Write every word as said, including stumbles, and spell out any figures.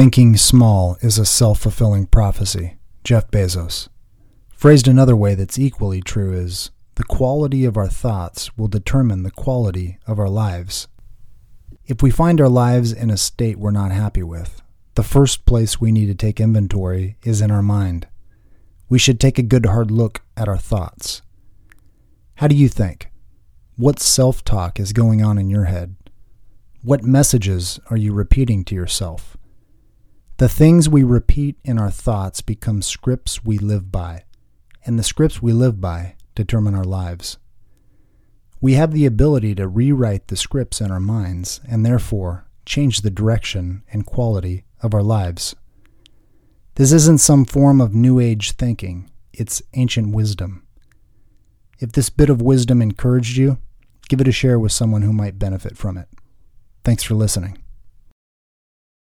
Thinking small is a self-fulfilling prophecy. Jeff Bezos. Phrased another way that's equally true is, the quality of our thoughts will determine the quality of our lives. If we find our lives in a state we're not happy with, the first place we need to take inventory is in our mind. We should take a good hard look at our thoughts. How do you think? What self-talk is going on in your head? What messages are you repeating to yourself? The things we repeat in our thoughts become scripts we live by, and the scripts we live by determine our lives. We have the ability to rewrite the scripts in our minds and therefore change the direction and quality of our lives. This isn't some form of New Age thinking, it's ancient wisdom. If this bit of wisdom encouraged you, give it a share with someone who might benefit from it. Thanks for listening.